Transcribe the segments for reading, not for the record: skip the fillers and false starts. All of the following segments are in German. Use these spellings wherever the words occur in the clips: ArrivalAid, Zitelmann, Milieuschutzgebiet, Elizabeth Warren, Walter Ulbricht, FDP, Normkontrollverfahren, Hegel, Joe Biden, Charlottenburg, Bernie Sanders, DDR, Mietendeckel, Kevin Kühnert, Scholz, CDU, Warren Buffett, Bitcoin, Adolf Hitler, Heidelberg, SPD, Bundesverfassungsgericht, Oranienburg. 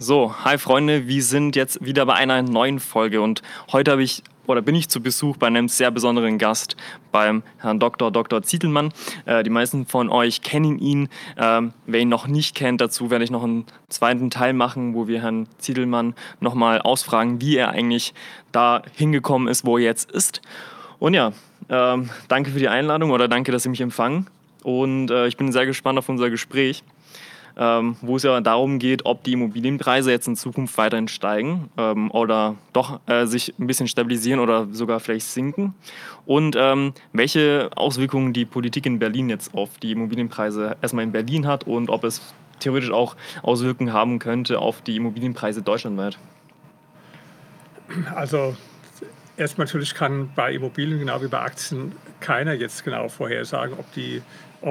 So, hi Freunde, wir sind jetzt wieder bei einer neuen Folge und heute bin ich zu Besuch bei einem sehr besonderen Gast, beim Herrn Dr. Zitelmann. Die meisten von euch kennen ihn. Wer ihn noch nicht kennt, dazu werde ich noch einen zweiten Teil machen, wo wir Herrn Zitelmann nochmal ausfragen, wie er eigentlich da hingekommen ist, wo er jetzt ist. Und ja, danke für die Einladung oder danke, dass Sie mich empfangen. Und ich bin sehr gespannt auf unser Gespräch, wo es ja darum geht, ob die Immobilienpreise jetzt in Zukunft weiterhin steigen oder doch sich ein bisschen stabilisieren oder sogar vielleicht sinken und welche Auswirkungen die Politik in Berlin jetzt auf die Immobilienpreise erstmal in Berlin hat und ob es theoretisch auch Auswirkungen haben könnte auf die Immobilienpreise deutschlandweit. Also erstmal natürlich kann bei Immobilien genau wie bei Aktien keiner jetzt genau vorhersagen, ob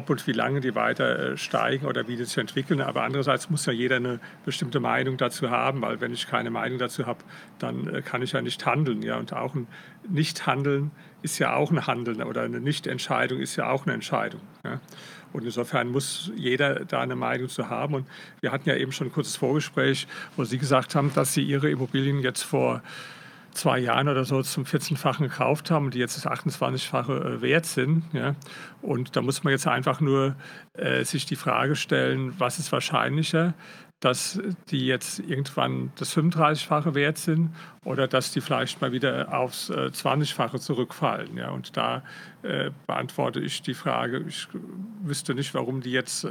und wie lange die weiter steigen oder wie die sich entwickeln. Aber andererseits muss ja jeder eine bestimmte Meinung dazu haben, weil wenn ich keine Meinung dazu habe, dann kann ich ja nicht handeln. Ja? Und auch ein Nicht-Handeln ist ja auch ein Handeln oder eine Nicht-Entscheidung ist ja auch eine Entscheidung. Ja? Und insofern muss jeder da eine Meinung zu haben. Und wir hatten ja eben schon ein kurzes Vorgespräch, wo Sie gesagt haben, dass Sie Ihre Immobilien jetzt vor 2 Jahren oder so zum 14-fachen gekauft haben und die jetzt das 28-fache wert sind. Ja? Und da muss man jetzt einfach nur sich die Frage stellen, was ist wahrscheinlicher, dass die jetzt irgendwann das 35-fache wert sind oder dass die vielleicht mal wieder aufs 20-fache zurückfallen. Ja? Und da beantworte ich die Frage, ich wüsste nicht, warum die jetzt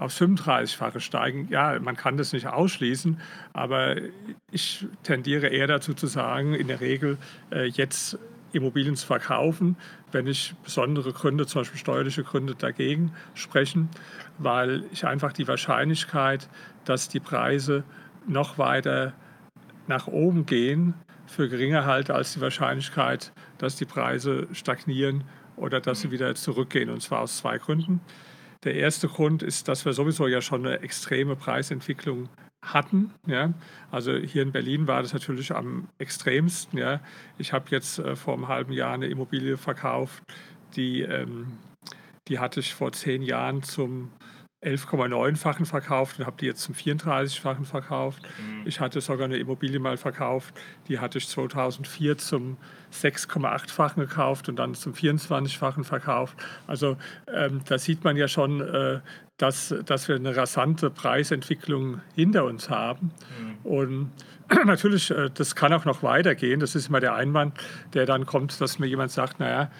aufs 35-fache steigen. Ja, man kann das nicht ausschließen, aber ich tendiere eher dazu zu sagen, in der Regel jetzt Immobilien zu verkaufen, wenn nicht besondere Gründe, zum Beispiel steuerliche Gründe, dagegen sprechen, weil ich einfach die Wahrscheinlichkeit, dass die Preise noch weiter nach oben gehen, für geringer halte als die Wahrscheinlichkeit, dass die Preise stagnieren oder dass sie wieder zurückgehen. Und zwar aus 2 Gründen. Der erste Grund ist, dass wir sowieso ja schon eine extreme Preisentwicklung hatten. Ja. Also hier in Berlin war das natürlich am extremsten. Ja. Ich habe jetzt vor einem halben Jahr eine Immobilie verkauft, die hatte ich vor 10 Jahren zum 11,9-fachen verkauft und habe die jetzt zum 34-fachen verkauft. Mhm. Ich hatte sogar eine Immobilie mal verkauft, die hatte ich 2004 zum 6,8-fachen gekauft und dann zum 24-fachen verkauft. Also da sieht man ja schon, dass wir eine rasante Preisentwicklung hinter uns haben. Mhm. Und natürlich, das kann auch noch weitergehen. Das ist immer der Einwand, der dann kommt, dass mir jemand sagt, naja,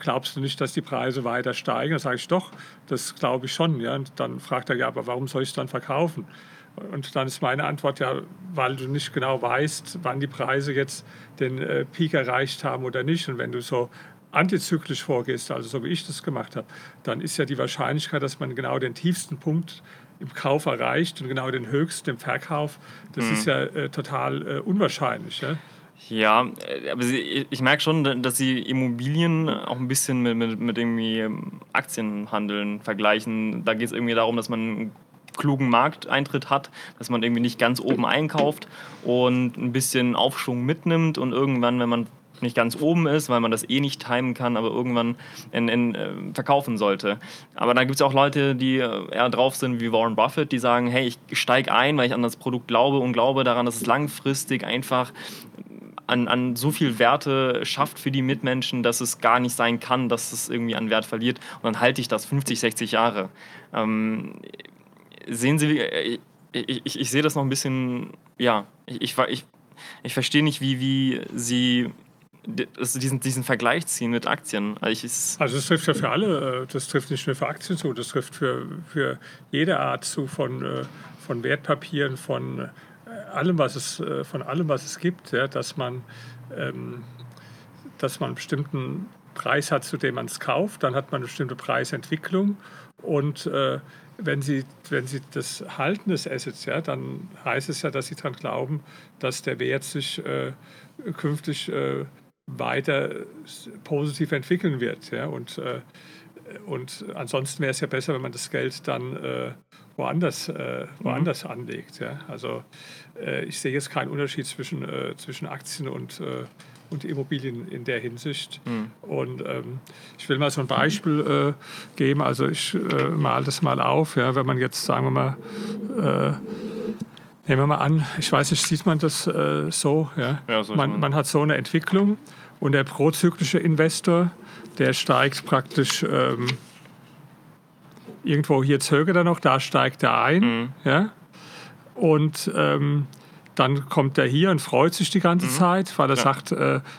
glaubst du nicht, dass die Preise weiter steigen? Dann sage ich, doch, das glaube ich schon. Ja? Und dann fragt er, ja, aber warum soll ich es dann verkaufen? Und dann ist meine Antwort, ja, weil du nicht genau weißt, wann die Preise jetzt den Peak erreicht haben oder nicht. Und wenn du so antizyklisch vorgehst, also so wie ich das gemacht habe, dann ist ja die Wahrscheinlichkeit, dass man genau den tiefsten Punkt im Kauf erreicht und genau den höchsten im Verkauf, das ist ja total unwahrscheinlich. Ja? Ja, aber ich merke schon, dass Sie Immobilien auch ein bisschen mit irgendwie Aktienhandeln vergleichen. Da geht es irgendwie darum, dass man einen klugen Markteintritt hat, dass man irgendwie nicht ganz oben einkauft und ein bisschen Aufschwung mitnimmt und irgendwann, wenn man nicht ganz oben ist, weil man das eh nicht timen kann, aber irgendwann verkaufen sollte. Aber da gibt es auch Leute, die eher drauf sind wie Warren Buffett, die sagen, hey, ich steige ein, weil ich an das Produkt glaube und glaube daran, dass es langfristig einfach an so viel Werte schafft für die Mitmenschen, dass es gar nicht sein kann, dass es irgendwie an Wert verliert. Und dann halte ich das 50, 60 Jahre. Sehen Sie, ich sehe das noch ein bisschen, ja, ich verstehe nicht, wie Sie diesen Vergleich ziehen mit Aktien. Also das trifft ja für alle, das trifft nicht nur für Aktien zu, das trifft für jede Art zu von Wertpapieren, von allem, was es gibt, ja, dass man einen bestimmten Preis hat, zu dem man es kauft, dann hat man eine bestimmte Preisentwicklung und wenn Sie das halten, das Assets, ja, dann heißt es ja, dass Sie daran glauben, dass der Wert sich künftig weiter positiv entwickeln wird. Ja? Und ansonsten wäre es ja besser, wenn man das Geld dann woanders anlegt. Ja? Also ich sehe jetzt keinen Unterschied zwischen Aktien und Immobilien in der Hinsicht. Mhm. Und ich will mal so ein Beispiel geben. Also ich male das mal auf. Ja? Wenn man jetzt, sagen wir mal, Nehmen wir mal an, ich weiß nicht, sieht man das so? Ja? Ja, so man hat so eine Entwicklung und der prozyklische Investor, der steigt praktisch irgendwo, hier zögert er noch, da steigt er ein. Mhm. Ja? Und dann kommt er hier und freut sich die ganze Zeit, weil er sagt,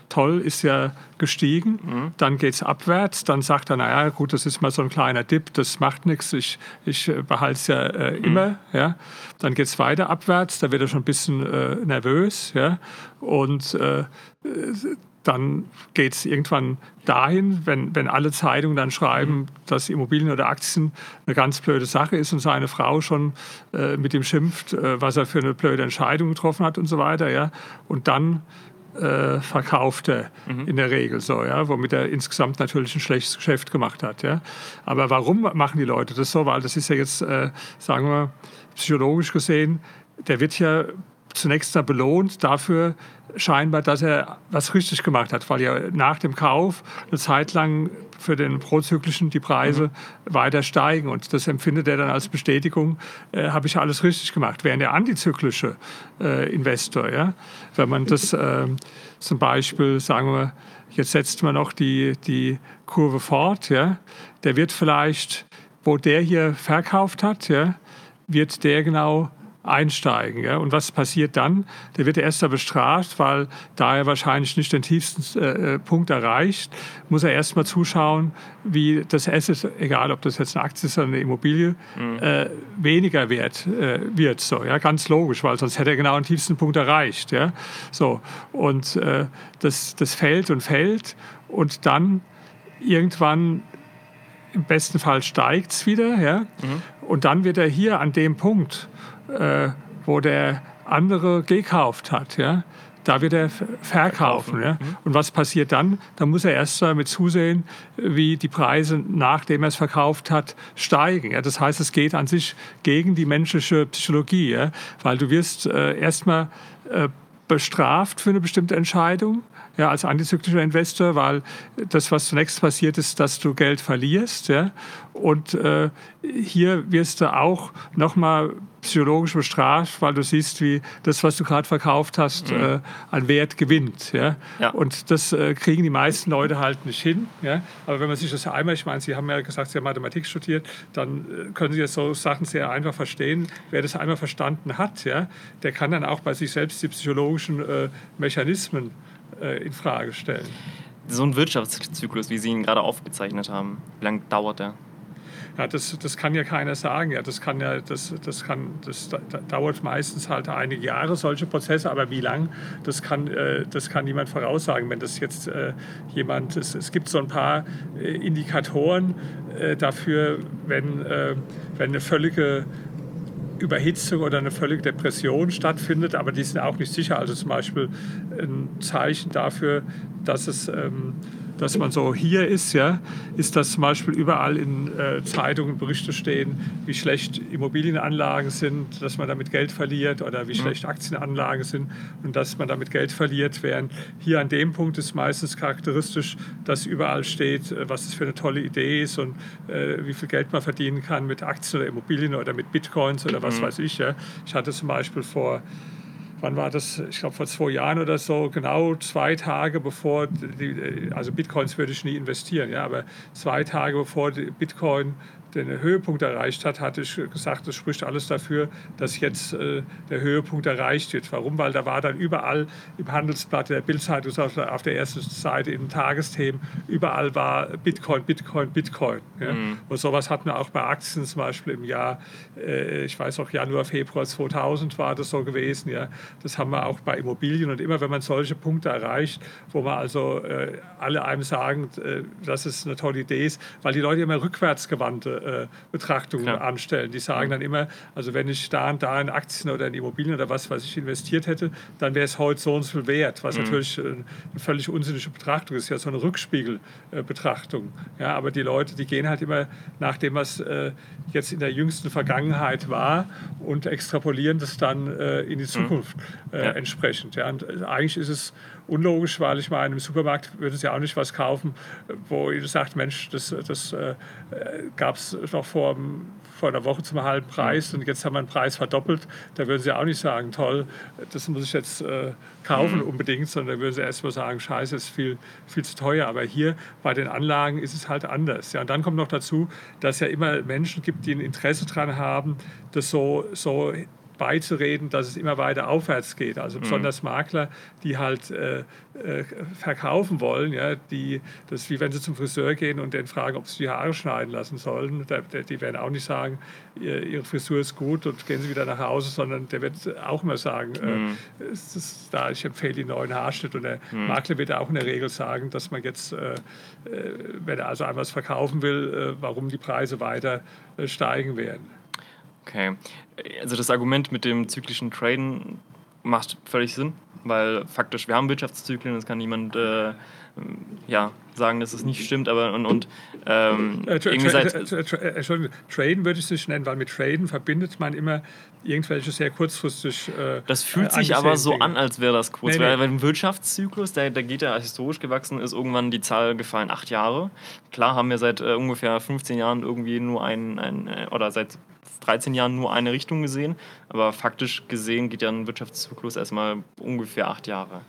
toll, ist ja gestiegen. Mhm. Dann geht es abwärts. Dann sagt er, naja, gut, das ist mal so ein kleiner Dip, das macht nichts, ich behalte es ja immer. Ja. Dann geht es weiter abwärts, da wird er schon ein bisschen nervös. Ja. Und dann geht es irgendwann dahin, wenn alle Zeitungen dann schreiben, dass Immobilien oder Aktien eine ganz blöde Sache ist und seine Frau schon mit ihm schimpft, was er für eine blöde Entscheidung getroffen hat und so weiter. Ja? Und dann verkauft er in der Regel so, ja? Womit er insgesamt natürlich ein schlechtes Geschäft gemacht hat. Ja? Aber warum machen die Leute das so? Weil das ist ja jetzt, sagen wir, psychologisch gesehen, der wird ja zunächst mal belohnt dafür, scheinbar, dass er was richtig gemacht hat, weil ja nach dem Kauf eine Zeit lang für den prozyklischen die Preise weiter steigen und das empfindet er dann als Bestätigung, habe ich alles richtig gemacht. Während der antizyklische Investor, ja, wenn man das zum Beispiel, sagen wir, jetzt setzt man noch die Kurve fort, ja, der wird vielleicht, wo der hier verkauft hat, ja, wird der genau einsteigen. Ja? Und was passiert dann? Der wird erst bestraft, weil da er wahrscheinlich nicht den tiefsten Punkt erreicht, muss er erst mal zuschauen, wie das Asset, egal ob das jetzt eine Aktie ist oder eine Immobilie, weniger wert wird. So, ja? Ganz logisch, weil sonst hätte er genau den tiefsten Punkt erreicht. Ja? So. Und das fällt und dann irgendwann im besten Fall steigt es wieder. Ja? Und dann wird er hier an dem Punkt, wo der andere gekauft hat, ja, da wird er verkaufen. Ja. Und was passiert dann? Dann muss er erst damit zusehen, wie die Preise, nachdem er es verkauft hat, steigen. Ja. Das heißt, es geht an sich gegen die menschliche Psychologie, ja, weil du wirst erstmal bestraft für eine bestimmte Entscheidung, ja, als antizyklischer Investor, weil das, was zunächst passiert ist, dass du Geld verlierst. Ja. Und hier wirst du auch nochmal psychologisch bestraft, weil du siehst, wie das, was du gerade verkauft hast, an Wert gewinnt. Ja? Ja. Und das kriegen die meisten Leute halt nicht hin. Ja? Aber wenn man sich das einmal, ich meine, Sie haben ja gesagt, Sie haben Mathematik studiert, dann können Sie jetzt so Sachen sehr einfach verstehen. Wer das einmal verstanden hat, ja, der kann dann auch bei sich selbst die psychologischen Mechanismen in Frage stellen. So ein Wirtschaftszyklus, wie Sie ihn gerade aufgezeichnet haben, wie lange dauert der? Ja, das kann ja keiner sagen. Ja, das dauert meistens halt einige Jahre, solche Prozesse. Aber wie lang, das kann niemand voraussagen. Wenn das jetzt jemand, es gibt so ein paar Indikatoren dafür, wenn eine völlige Überhitzung oder eine völlige Depression stattfindet, aber die sind auch nicht sicher. Also zum Beispiel ein Zeichen dafür, dass man so hier ist, ja, ist, dass zum Beispiel überall in Zeitungen Berichte stehen, wie schlecht Immobilienanlagen sind, dass man damit Geld verliert oder wie schlecht Aktienanlagen sind und dass man damit Geld verliert. Während hier an dem Punkt ist meistens charakteristisch, dass überall steht, was es für eine tolle Idee ist und wie viel Geld man verdienen kann mit Aktien oder Immobilien oder mit Bitcoins oder was weiß ich. Ja. Ich hatte zum Beispiel wann war das? Ich glaube, vor 2 Jahren oder so, genau 2 Tage bevor, also Bitcoins würde ich nie investieren, ja, aber 2 Tage bevor Bitcoin den Höhepunkt erreicht hat, hatte ich gesagt, das spricht alles dafür, dass jetzt der Höhepunkt erreicht wird. Warum? Weil da war dann überall im Handelsblatt, in der Bild-Zeitung, auf der ersten Seite, in den Tagesthemen, überall war Bitcoin. Ja. Und sowas hatten wir auch bei Aktien zum Beispiel im Jahr, ich weiß noch, Januar, Februar 2000 war das so gewesen. Ja. Das haben wir auch bei Immobilien. Und immer, wenn man solche Punkte erreicht, wo man also alle einem sagen, dass es eine tolle Idee ist, weil die Leute immer rückwärtsgewandte Betrachtungen anstellen. Die sagen dann immer, also wenn ich da und da in Aktien oder in Immobilien oder was ich investiert hätte, dann wäre es heute so und so viel wert, was natürlich eine völlig unsinnige Betrachtung ist, ja, so eine Rückspiegelbetrachtung. Ja, aber die Leute, die gehen halt immer nach dem, was jetzt in der jüngsten Vergangenheit war und extrapolieren das dann in die Zukunft entsprechend. Ja, und eigentlich ist es unlogisch, weil ich meine, im Supermarkt würden Sie auch nicht was kaufen, wo ihr sagt, Mensch, das gab es noch vor vor einer Woche zum halben Preis und jetzt haben wir den Preis verdoppelt, da würden Sie auch nicht sagen, toll, das muss ich jetzt kaufen unbedingt, sondern da würden Sie erst mal sagen, scheiße, ist viel zu teuer. Aber hier bei den Anlagen ist es halt anders. Ja, und dann kommt noch dazu, dass es ja immer Menschen gibt, die ein Interesse daran haben, das so beizureden, dass es immer weiter aufwärts geht. Also besonders Makler, die halt verkaufen wollen, ja, das ist wie wenn sie zum Friseur gehen und den fragen, ob sie die Haare schneiden lassen sollen. Die werden auch nicht sagen, ihre Frisur ist gut und gehen sie wieder nach Hause, sondern der wird auch immer sagen, ich empfehle den neuen Haarschnitt. Und der Makler wird auch in der Regel sagen, dass man jetzt, wenn er also einmal was verkaufen will, warum die Preise weiter steigen werden. Okay, also das Argument mit dem zyklischen Traden macht völlig Sinn, weil faktisch wir haben Wirtschaftszyklen, das kann niemand sagen, dass es nicht stimmt, aber Entschuldigung, Traden würde ich es nicht nennen, weil mit Traden verbindet man immer irgendwelche sehr kurzfristig das fühlt sich aber so Dinge an, als wäre das kurz, weil im Wirtschaftszyklus, da geht ja historisch gewachsen, ist irgendwann die Zahl gefallen, 8 Jahre. Klar haben wir seit ungefähr 15 Jahren irgendwie nur oder seit 13 Jahren nur eine Richtung gesehen, aber faktisch gesehen geht ja ein Wirtschaftszyklus erstmal ungefähr 8 Jahre.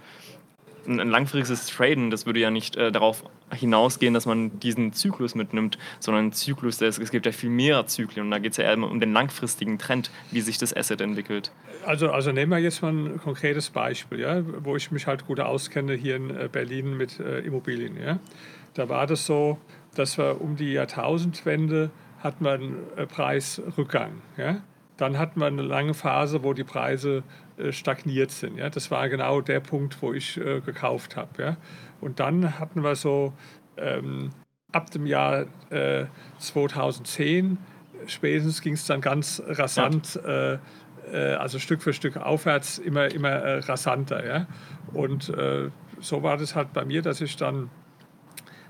Ein langfristiges Traden, das würde ja nicht darauf hinausgehen, dass man diesen Zyklus mitnimmt, sondern ein Zyklus, es gibt ja viel mehr Zyklen und da geht es ja eher um den langfristigen Trend, wie sich das Asset entwickelt. Also nehmen wir jetzt mal ein konkretes Beispiel, ja, wo ich mich halt gut auskenne hier in Berlin mit Immobilien. Ja. Da war das so, dass wir um die Jahrtausendwende hat man einen Preisrückgang. Ja? Dann hat man eine lange Phase, wo die Preise stagniert sind. Ja? Das war genau der Punkt, wo ich gekauft habe. Ja? Und dann hatten wir so ab dem Jahr 2010, spätestens ging es dann ganz rasant, also Stück für Stück aufwärts, immer rasanter. Ja? Und so war das halt bei mir, dass ich dann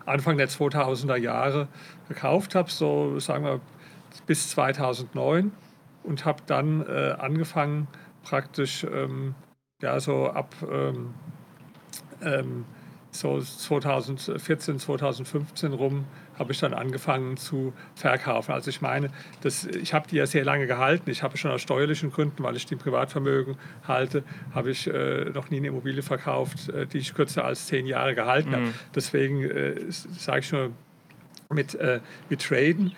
Anfang der 2000er Jahre gekauft habe, so sagen wir bis 2009 und habe dann angefangen praktisch so 2014, 2015 rum habe ich dann angefangen zu verkaufen. Also ich meine, ich habe die ja sehr lange gehalten. Ich habe schon aus steuerlichen Gründen, weil ich die im Privatvermögen halte, habe ich noch nie eine Immobilie verkauft, die ich kürzer als 10 Jahre gehalten habe. Deswegen sage ich nur, mit Traden,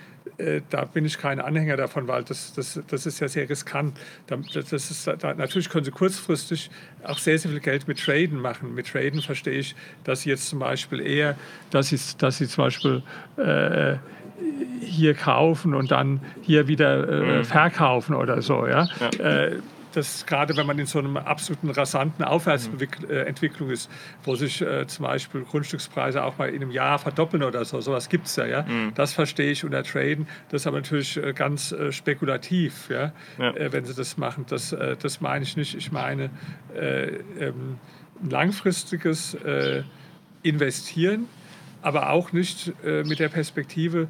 da bin ich kein Anhänger davon, weil das ist ja sehr riskant. Natürlich können Sie kurzfristig auch sehr, sehr viel Geld mit Traden machen. Mit Traden verstehe ich, dass Sie jetzt zum Beispiel eher, dass Sie zum Beispiel hier kaufen und dann hier wieder verkaufen oder so. Ja? Ja. Dass gerade wenn man in so einer absoluten rasanten Aufwärtsentwicklung ist, wo sich zum Beispiel Grundstückspreise auch mal in einem Jahr verdoppeln oder so, sowas gibt es ja. Das verstehe ich unter Traden, das ist aber natürlich ganz spekulativ, ja? Ja. Wenn Sie das machen. Das meine ich nicht. Ich meine ein langfristiges Investieren, aber auch nicht mit der Perspektive,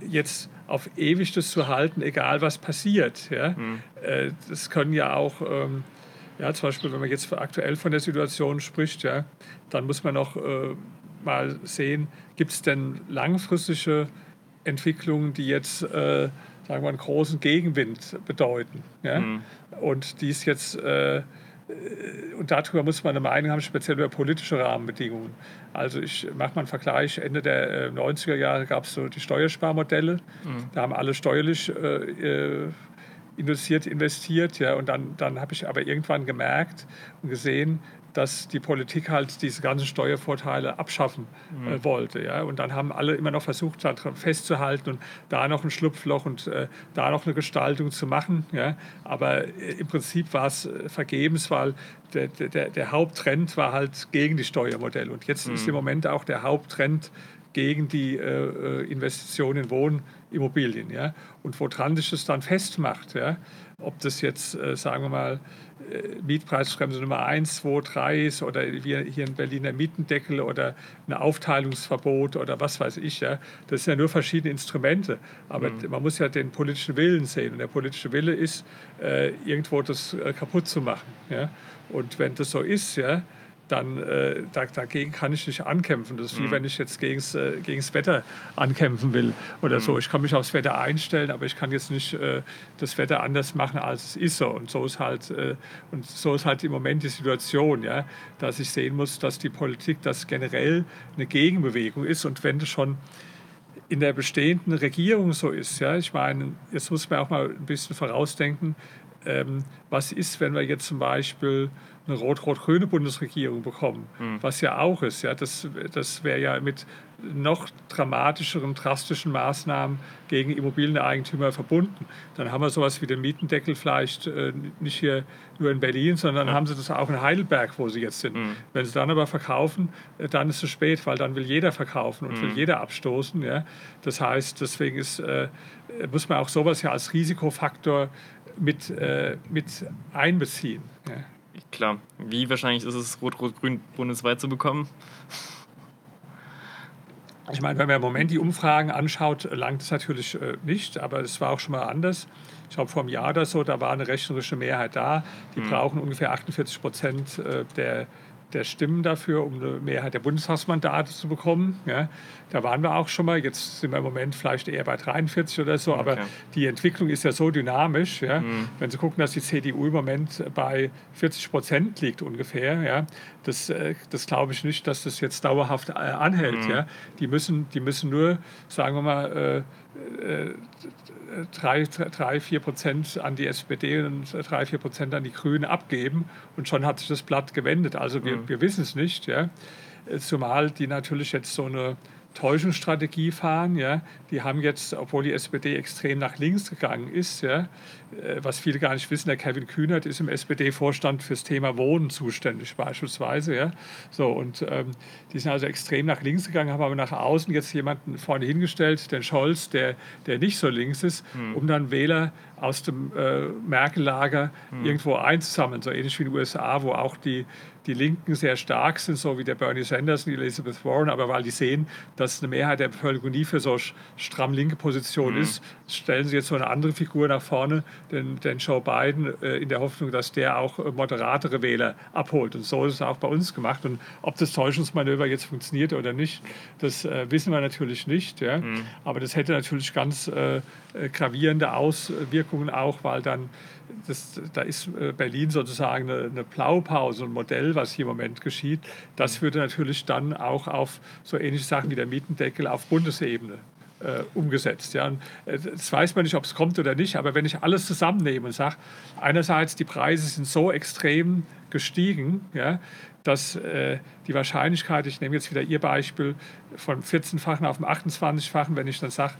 jetzt auf ewig das zu halten, egal was passiert. Ja? Das können ja auch, zum Beispiel, wenn man jetzt aktuell von der Situation spricht, ja, dann muss man noch mal sehen, gibt es denn langfristige Entwicklungen, die jetzt, sagen wir, einen großen Gegenwind bedeuten. Ja? Und die ist jetzt... Und darüber muss man eine Meinung haben, speziell über politische Rahmenbedingungen. Also ich mache mal einen Vergleich, Ende der 90er Jahre gab es so die Steuersparmodelle, da haben alle steuerlich induziert investiert, ja, und dann habe ich aber irgendwann gemerkt und gesehen, dass die Politik halt diese ganzen Steuervorteile abschaffen wollte. Ja? Und dann haben alle immer noch versucht, daran festzuhalten und da noch ein Schlupfloch und da noch eine Gestaltung zu machen. Ja? Aber im Prinzip war es vergebens, weil der Haupttrend war halt gegen die Steuermodelle. Und jetzt ist im Moment auch der Haupttrend gegen die Investitionen in Wohnimmobilien. Ja? Und woran sich das dann festmacht, ja? Ob das jetzt, sagen wir mal, Mietpreisbremse Nummer 1, 2, 3 ist oder wir hier in Berlin der Mietendeckel oder ein Aufteilungsverbot oder was weiß ich. Ja. Das sind ja nur verschiedene Instrumente, aber man muss ja den politischen Willen sehen. Und der politische Wille ist, irgendwo das kaputt zu machen. Ja. Und wenn das so ist, ja, dann dagegen kann ich nicht ankämpfen. Das ist wie wenn ich jetzt gegens Wetter ankämpfen will oder so. Ich kann mich aufs Wetter einstellen, aber ich kann jetzt nicht das Wetter anders machen, als es ist so. Und so ist halt, im Moment die Situation, ja, dass ich sehen muss, dass die Politik das generell eine Gegenbewegung ist. Und wenn das schon in der bestehenden Regierung so ist, ja, ich meine, jetzt muss man auch mal ein bisschen vorausdenken, was ist, wenn wir jetzt zum Beispiel eine rot-rot-grüne Bundesregierung bekommen, was ja auch ist. Ja, das wäre ja mit noch dramatischeren, drastischen Maßnahmen gegen Immobilieneigentümer verbunden. Dann haben wir sowas wie den Mietendeckel vielleicht nicht hier nur in Berlin, sondern haben sie das auch in Heidelberg, wo sie jetzt sind. Wenn sie dann aber verkaufen, dann ist es zu spät, weil dann will jeder verkaufen und will jeder abstoßen. Ja? Das heißt, deswegen muss man auch sowas ja als Risikofaktor mit einbeziehen. Ja. Klar, wie wahrscheinlich ist es, Rot-Rot-Grün bundesweit zu bekommen? Ich meine, wenn man im Moment die Umfragen anschaut, langt es natürlich nicht, aber es war auch schon mal anders. Ich glaube, vor einem Jahr oder so, da war eine rechnerische Mehrheit da. Die brauchen ungefähr 48% der Stimmen dafür, um eine Mehrheit der Bundestagsmandate zu bekommen. Ja, da waren wir auch schon mal. Jetzt sind wir im Moment vielleicht eher bei 43 oder so. Aber die Entwicklung ist ja so dynamisch. Ja. Wenn Sie gucken, dass die CDU im Moment bei 40% liegt ungefähr, ja, das glaube ich nicht, dass das jetzt dauerhaft anhält. Ja. Die müssen nur, sagen wir mal, 3-4% an die SPD und 3-4% an die Grünen abgeben und schon hat sich das Blatt gewendet. Also wir wissen es nicht, ja. Zumal die natürlich jetzt so eine Täuschungsstrategie fahren, ja. Die haben jetzt, obwohl die SPD extrem nach links gegangen ist, ja, was viele gar nicht wissen, der Kevin Kühnert ist im SPD-Vorstand fürs Thema Wohnen zuständig beispielsweise, ja. So, und die sind also extrem nach links gegangen, haben aber nach außen jetzt jemanden vorne hingestellt, den Scholz, der nicht so links ist, um dann Wähler aus dem Merkel-Lager irgendwo einzusammeln, so ähnlich wie in den USA, wo auch die Linken sehr stark sind, so wie der Bernie Sanders und die Elizabeth Warren, aber weil die sehen, dass eine Mehrheit der Bevölkerung nie für so stramm linke Position ist, stellen sie jetzt so eine andere Figur nach vorne, den Joe Biden, in der Hoffnung, dass der auch moderatere Wähler abholt. Und so ist es auch bei uns gemacht. Und ob das Täuschungsmanöver jetzt funktioniert oder nicht, das wissen wir natürlich nicht. Ja? Aber das hätte natürlich ganz gravierende Auswirkungen auch, weil dann da ist Berlin sozusagen eine Blaupause, ein Modell, was hier im Moment geschieht. Das würde natürlich dann auch auf so ähnliche Sachen wie der Mietendeckel auf Bundesebene umgesetzt. Ja. Und das weiß man nicht, ob es kommt oder nicht, aber wenn ich alles zusammennehme und sage, einerseits die Preise sind so extrem gestiegen, ja, dass die Wahrscheinlichkeit, ich nehme jetzt wieder Ihr Beispiel, von 14-fachen auf den 28-fachen, wenn ich dann sage,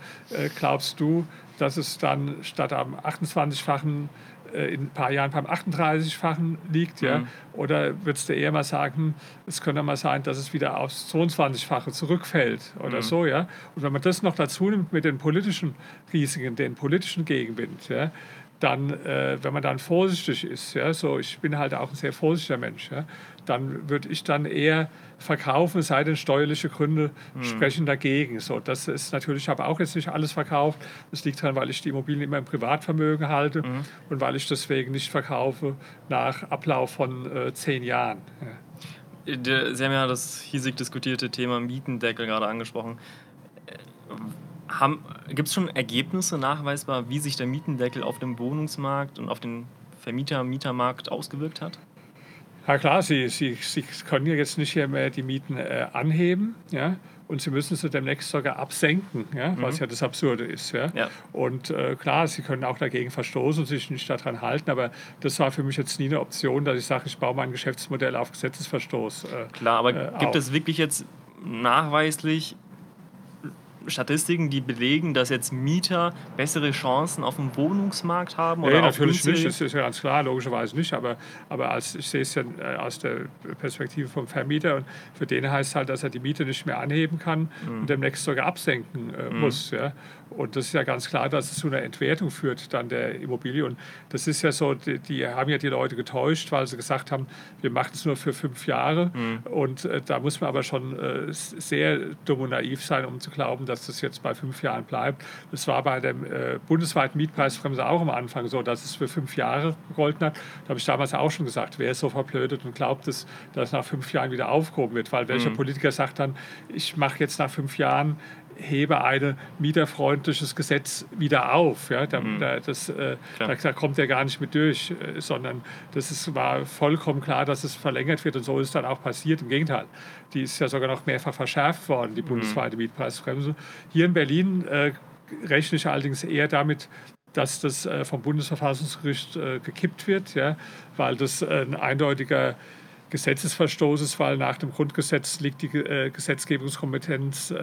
glaubst du, dass es dann statt am 28-fachen in ein paar Jahren beim 38-fachen liegt, ja? Oder würdest du eher mal sagen, es könnte mal sein, dass es wieder aufs 22-fache zurückfällt oder so, ja? Und wenn man das noch dazu nimmt mit den politischen Risiken, den politischen Gegenwind, ja, dann, wenn man dann vorsichtig ist, ja, so, ich bin halt auch ein sehr vorsichtiger Mensch, ja, dann würde ich dann eher verkaufen, es sei denn, steuerliche Gründe sprechen dagegen. So, das ist natürlich, ich habe auch jetzt nicht alles verkauft. Das liegt daran, weil ich die Immobilien immer im Privatvermögen halte und weil ich deswegen nicht verkaufe nach Ablauf von 10 Jahren. Ja. Sie haben ja das hiesig diskutierte Thema Mietendeckel gerade angesprochen. Gibt es schon Ergebnisse nachweisbar, wie sich der Mietendeckel auf dem Wohnungsmarkt und auf den Vermieter-Mietermarkt ausgewirkt hat? Ja klar, Sie können ja jetzt nicht mehr die Mieten anheben, ja? Und Sie müssen sie demnächst sogar absenken, ja? Was ja das Absurde ist. Ja? Ja. Und klar, Sie können auch dagegen verstoßen und sich nicht daran halten, aber das war für mich jetzt nie eine Option, dass ich sage, ich baue mein Geschäftsmodell auf Gesetzesverstoß. Klar, aber gibt es wirklich jetzt nachweislich Statistiken, die belegen, dass jetzt Mieter bessere Chancen auf dem Wohnungsmarkt haben? Oder nee, natürlich nicht, das ist ja ganz klar, logischerweise nicht, aber ich sehe es ja aus der Perspektive vom Vermieter und für den heißt es halt, dass er die Miete nicht mehr anheben kann und demnächst sogar absenken muss. Ja? Und das ist ja ganz klar, dass es zu einer Entwertung führt dann der Immobilie und das ist ja so, die haben ja die Leute getäuscht, weil sie gesagt haben, wir machen es nur für 5 Jahre und da muss man aber schon sehr dumm und naiv sein, um zu glauben, dass dass das jetzt bei 5 Jahren bleibt. Das war bei dem bundesweiten Mietpreisbremse auch am Anfang so, dass es für 5 Jahre gegolten hat. Da habe ich damals auch schon gesagt, wer ist so verblödet und glaubt, dass nach 5 Jahren wieder aufgehoben wird. Weil welcher Politiker sagt dann, ich mache jetzt nach 5 Jahren, hebe ein mieterfreundliches Gesetz wieder auf. Ja, da kommt er gar nicht mit durch, sondern das war vollkommen klar, dass es verlängert wird, und so ist dann auch passiert. Im Gegenteil, die ist ja sogar noch mehrfach verschärft worden, die bundesweite Mietpreisbremse. Hier in Berlin rechne ich allerdings eher damit, dass das vom Bundesverfassungsgericht gekippt wird, ja, weil das ein eindeutiger Gesetzesverstoßes, weil nach dem Grundgesetz liegt die Gesetzgebungskompetenz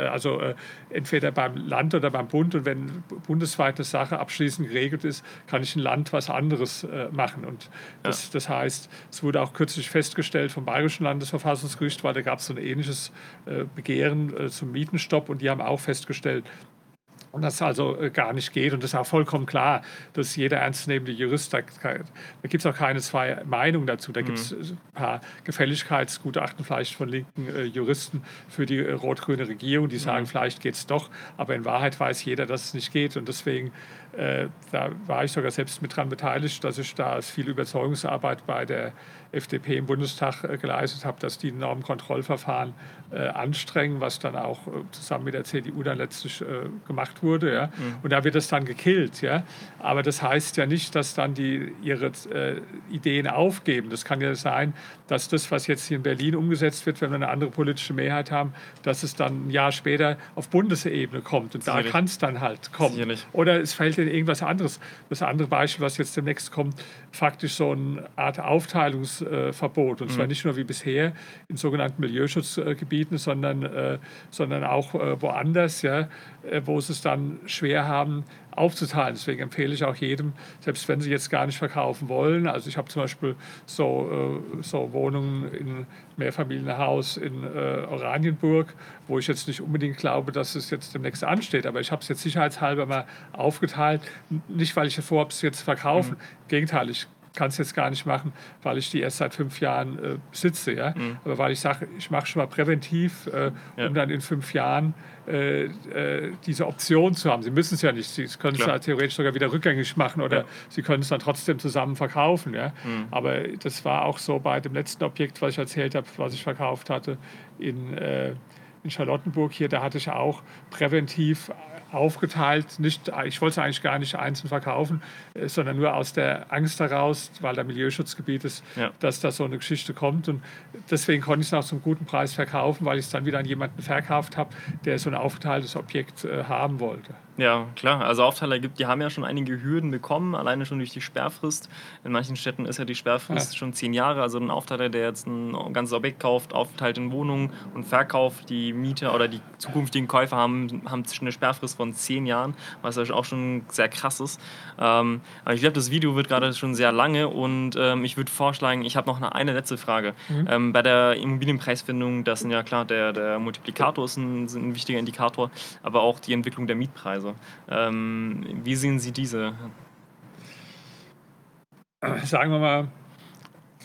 entweder beim Land oder beim Bund, und wenn bundesweit eine Sache abschließend geregelt ist, kann ich ein Land was anderes machen. Und das heißt, es wurde auch kürzlich festgestellt vom Bayerischen Landesverfassungsgericht, weil da gab es so ein ähnliches Begehren zum Mietenstopp, und die haben auch festgestellt, und das also gar nicht geht. Und das ist auch vollkommen klar, dass jeder ernstnehmende Jurist, da gibt es auch keine zwei Meinungen dazu. Da gibt es ein paar Gefälligkeitsgutachten vielleicht von linken Juristen für die rot-grüne Regierung, die sagen, vielleicht geht es doch. Aber in Wahrheit weiß jeder, dass es nicht geht. Und deswegen, da war ich sogar selbst mit dran beteiligt, dass ich da viel Überzeugungsarbeit bei der FDP im Bundestag geleistet habe, dass die Normkontrollverfahren anstrengen, was dann auch zusammen mit der CDU dann letztlich gemacht wurde. Ja? Und da wird das dann gekillt. Ja? Aber das heißt ja nicht, dass dann die ihre Ideen aufgeben. Das kann ja sein, dass das, was jetzt hier in Berlin umgesetzt wird, wenn wir eine andere politische Mehrheit haben, dass es dann ein Jahr später auf Bundesebene kommt. Und da kann es dann halt kommen. Oder es fällt in irgendwas anderes. Das andere Beispiel, was jetzt demnächst kommt, faktisch so eine Art Aufteilungsverbot. Und zwar nicht nur wie bisher in sogenannten Milieuschutzgebieten, sondern auch woanders, ja, wo sie es dann schwer haben, aufzuteilen. Deswegen empfehle ich auch jedem, selbst wenn sie jetzt gar nicht verkaufen wollen. Also ich habe zum Beispiel so Wohnungen in Mehrfamilienhaus in Oranienburg, wo ich jetzt nicht unbedingt glaube, dass es jetzt demnächst ansteht. Aber ich habe es jetzt sicherheitshalber mal aufgeteilt. Nicht, weil ich vorhabe, es jetzt zu verkaufen. Im Gegenteil, ich kann es jetzt gar nicht machen, weil ich die erst seit 5 Jahren besitze. Ja? Aber weil ich sage, ich mache schon mal präventiv, um dann in 5 Jahren diese Option zu haben. Sie müssen es ja nicht, Sie können es ja theoretisch sogar wieder rückgängig machen oder Sie können es dann trotzdem zusammen verkaufen. Ja? Aber das war auch so bei dem letzten Objekt, was ich erzählt habe, was ich verkauft hatte in Charlottenburg hier, da hatte ich auch präventiv aufgeteilt. Ich wollte es eigentlich gar nicht einzeln verkaufen, sondern nur aus der Angst heraus, weil da Milieuschutzgebiet ist, dass da so eine Geschichte kommt. Und deswegen konnte ich es auch zum guten Preis verkaufen, weil ich es dann wieder an jemanden verkauft habe, der so ein aufgeteiltes Objekt haben wollte. Ja, klar. Also Aufteiler die haben ja schon einige Hürden bekommen, alleine schon durch die Sperrfrist. In manchen Städten ist ja die Sperrfrist schon 10 Jahre. Also ein Aufteiler, der jetzt ein ganzes Objekt kauft, aufteilt in Wohnungen und verkauft, die Mieter oder die zukünftigen Käufer haben eine Sperrfrist von 10 Jahren, was ja auch schon sehr krass ist. Aber ich glaube, das Video wird gerade schon sehr lange, und ich würde vorschlagen, ich habe noch eine letzte Frage. Bei der Immobilienpreisfindung, das sind ja klar, der Multiplikator ist ein wichtiger Indikator, aber auch die Entwicklung der Mietpreise. Wie sehen Sie diese? Sagen wir mal,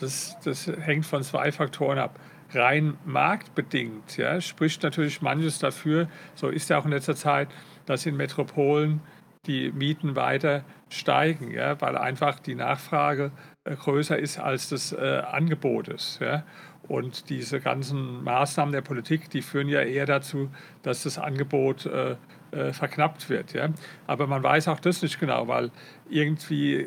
das hängt von 2 Faktoren ab. Rein marktbedingt, ja, spricht natürlich manches dafür, so ist ja auch in letzter Zeit, dass in Metropolen die Mieten weiter steigen, ja, weil einfach die Nachfrage größer ist als das Angebot ist. Ja. Und diese ganzen Maßnahmen der Politik, die führen ja eher dazu, dass das Angebot verknappt wird. Ja. Aber man weiß auch das nicht genau, weil irgendwie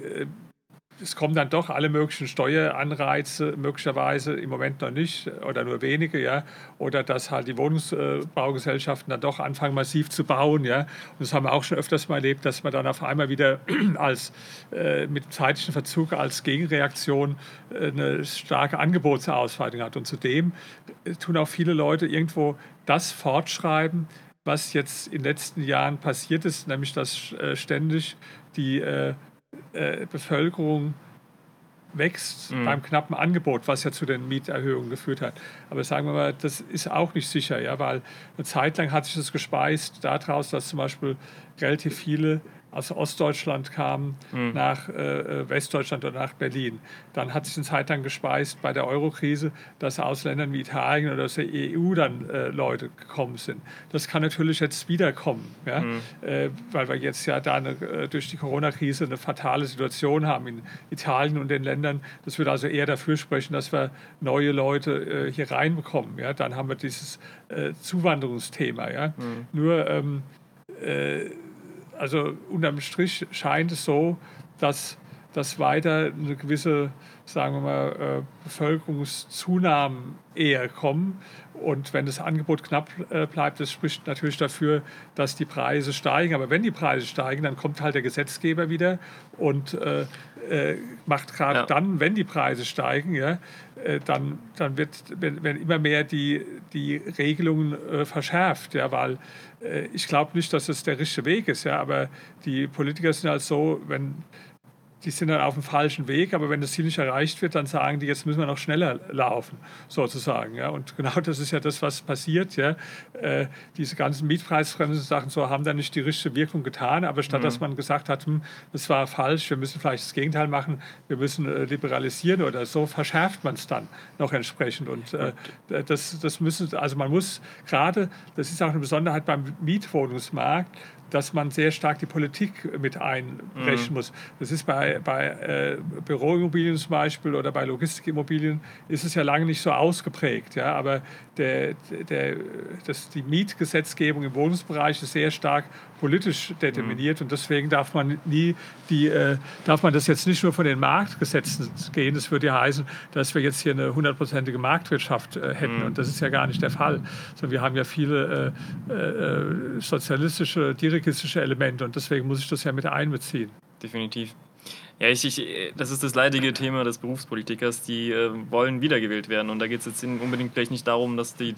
es kommen dann doch alle möglichen Steueranreize, möglicherweise im Moment noch nicht oder nur wenige, ja, oder dass halt die Wohnungsbaugesellschaften dann doch anfangen, massiv zu bauen, ja. Und das haben wir auch schon öfters mal erlebt, dass man dann auf einmal wieder mit zeitlichen Verzug als Gegenreaktion eine starke Angebotsausweitung hat. Und zudem tun auch viele Leute irgendwo das fortschreiben, was jetzt in den letzten Jahren passiert ist, nämlich dass ständig die Bevölkerung wächst beim knappen Angebot, was ja zu den Mieterhöhungen geführt hat. Aber sagen wir mal, das ist auch nicht sicher, ja, weil eine Zeit lang hat sich das gespeist daraus, dass zum Beispiel relativ viele aus Ostdeutschland kamen, nach Westdeutschland oder nach Berlin. Dann hat sich eine Zeit lang gespeist bei der Eurokrise, dass aus Ländern wie Italien oder aus der EU dann Leute gekommen sind. Das kann natürlich jetzt wiederkommen, ja? Weil wir jetzt ja da durch die Corona-Krise eine fatale Situation haben in Italien und den Ländern. Das würde also eher dafür sprechen, dass wir neue Leute hier reinbekommen. Ja? Dann haben wir dieses Zuwanderungsthema. Ja? Nur also unterm Strich scheint es so, dass weiter eine gewisse, sagen wir mal, Bevölkerungszunahmen eher kommen. Und wenn das Angebot knapp bleibt, das spricht natürlich dafür, dass die Preise steigen. Aber wenn die Preise steigen, dann kommt halt der Gesetzgeber wieder und macht gerade dann, wenn die Preise steigen, dann werden immer mehr die Regelungen verschärft. Ja, weil ich glaube nicht, dass das der richtige Weg ist. Ja, aber die Politiker sind halt so, die sind dann auf dem falschen Weg, aber wenn das Ziel nicht erreicht wird, dann sagen die, jetzt müssen wir noch schneller laufen, sozusagen. Ja. Und genau das ist ja das, was passiert. Ja. Diese ganzen mietpreisfremden Sachen so haben dann nicht die richtige Wirkung getan, aber statt dass man gesagt hat, das war falsch, wir müssen vielleicht das Gegenteil machen, wir müssen liberalisieren oder so, verschärft man es dann noch entsprechend. Und man muss gerade, das ist auch eine Besonderheit beim Mietwohnungsmarkt, dass man sehr stark die Politik mit einbrechen muss. Das ist bei Büroimmobilien zum Beispiel oder bei Logistikimmobilien ist es ja lange nicht so ausgeprägt. Ja? Aber die Mietgesetzgebung im Wohnungsbereich ist sehr stark politisch determiniert und deswegen darf man das jetzt nicht nur von den Marktgesetzen gehen. Das würde ja heißen, dass wir jetzt hier eine 100%ige Marktwirtschaft hätten und das ist ja gar nicht der Fall. Sondern wir haben ja viele sozialistische, dirigistische Elemente und deswegen muss ich das ja mit einbeziehen. Definitiv. Ja, das ist das leidige Thema des Berufspolitikers, die wollen wiedergewählt werden. Und da geht es jetzt unbedingt vielleicht nicht darum, dass die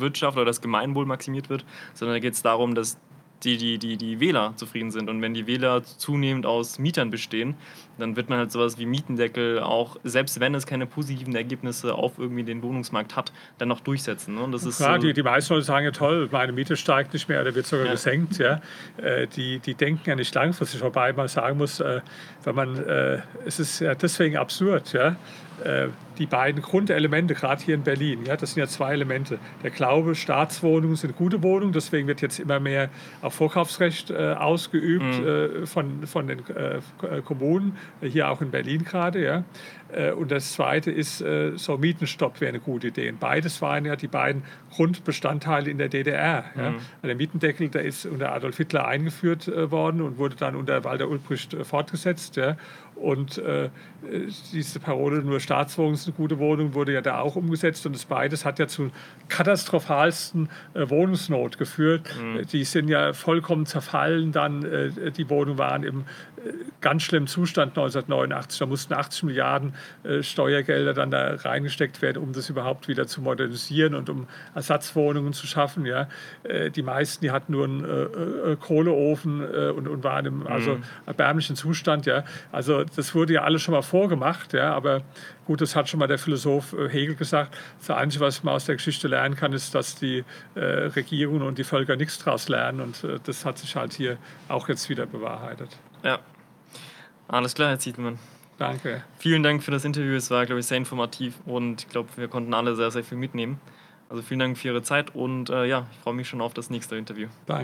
Wirtschaft oder das Gemeinwohl maximiert wird, sondern da geht es darum, dass die Wähler zufrieden sind. Und wenn die Wähler zunehmend aus Mietern bestehen, dann wird man halt sowas wie Mietendeckel auch, selbst wenn es keine positiven Ergebnisse auf irgendwie den Wohnungsmarkt hat, dann noch durchsetzen. Ne? Und das ist klar, die meisten Leute sagen ja toll, meine Miete steigt nicht mehr oder wird sogar gesenkt. Ja? Die denken ja nicht langfristig, wobei man sagen muss, es ist ja deswegen absurd, ja? Die beiden Grundelemente, gerade hier in Berlin, ja, das sind ja zwei Elemente. Der Glaube, Staatswohnungen sind gute Wohnungen, deswegen wird jetzt immer mehr auf Vorkaufsrecht ausgeübt von den Kommunen, hier auch in Berlin gerade. Ja. Und das Zweite ist, so Mietenstopp wäre eine gute Idee. Und beides waren ja die beiden Grundbestandteile in der DDR. Ja. Der Mietendeckel, der ist unter Adolf Hitler eingeführt worden und wurde dann unter Walter Ulbricht fortgesetzt. Ja. Und diese Parole, nur Staatswohnungen sind gute Wohnungen, wurde ja da auch umgesetzt. Und das beides hat ja zu katastrophalsten Wohnungsnot geführt. Die sind ja vollkommen zerfallen dann. Die Wohnungen waren im ganz schlimmen Zustand 1989. Da mussten 80 Milliarden Steuergelder dann da reingesteckt werden, um das überhaupt wieder zu modernisieren und um Ersatzwohnungen zu schaffen. Ja. Die meisten, die hatten nur einen Kohleofen und waren im erbärmlichen Zustand. Ja. Also das wurde ja alles schon mal vorgemacht, ja, aber gut, das hat schon mal der Philosoph Hegel gesagt. Das Einzige, was man aus der Geschichte lernen kann, ist, dass die Regierungen und die Völker nichts draus lernen. Und das hat sich halt hier auch jetzt wieder bewahrheitet. Ja, alles klar, Herr Zitelmann. Danke. Vielen Dank für das Interview. Es war, glaube ich, sehr informativ und ich glaube, wir konnten alle sehr, sehr viel mitnehmen. Also vielen Dank für Ihre Zeit und ich freue mich schon auf das nächste Interview. Danke.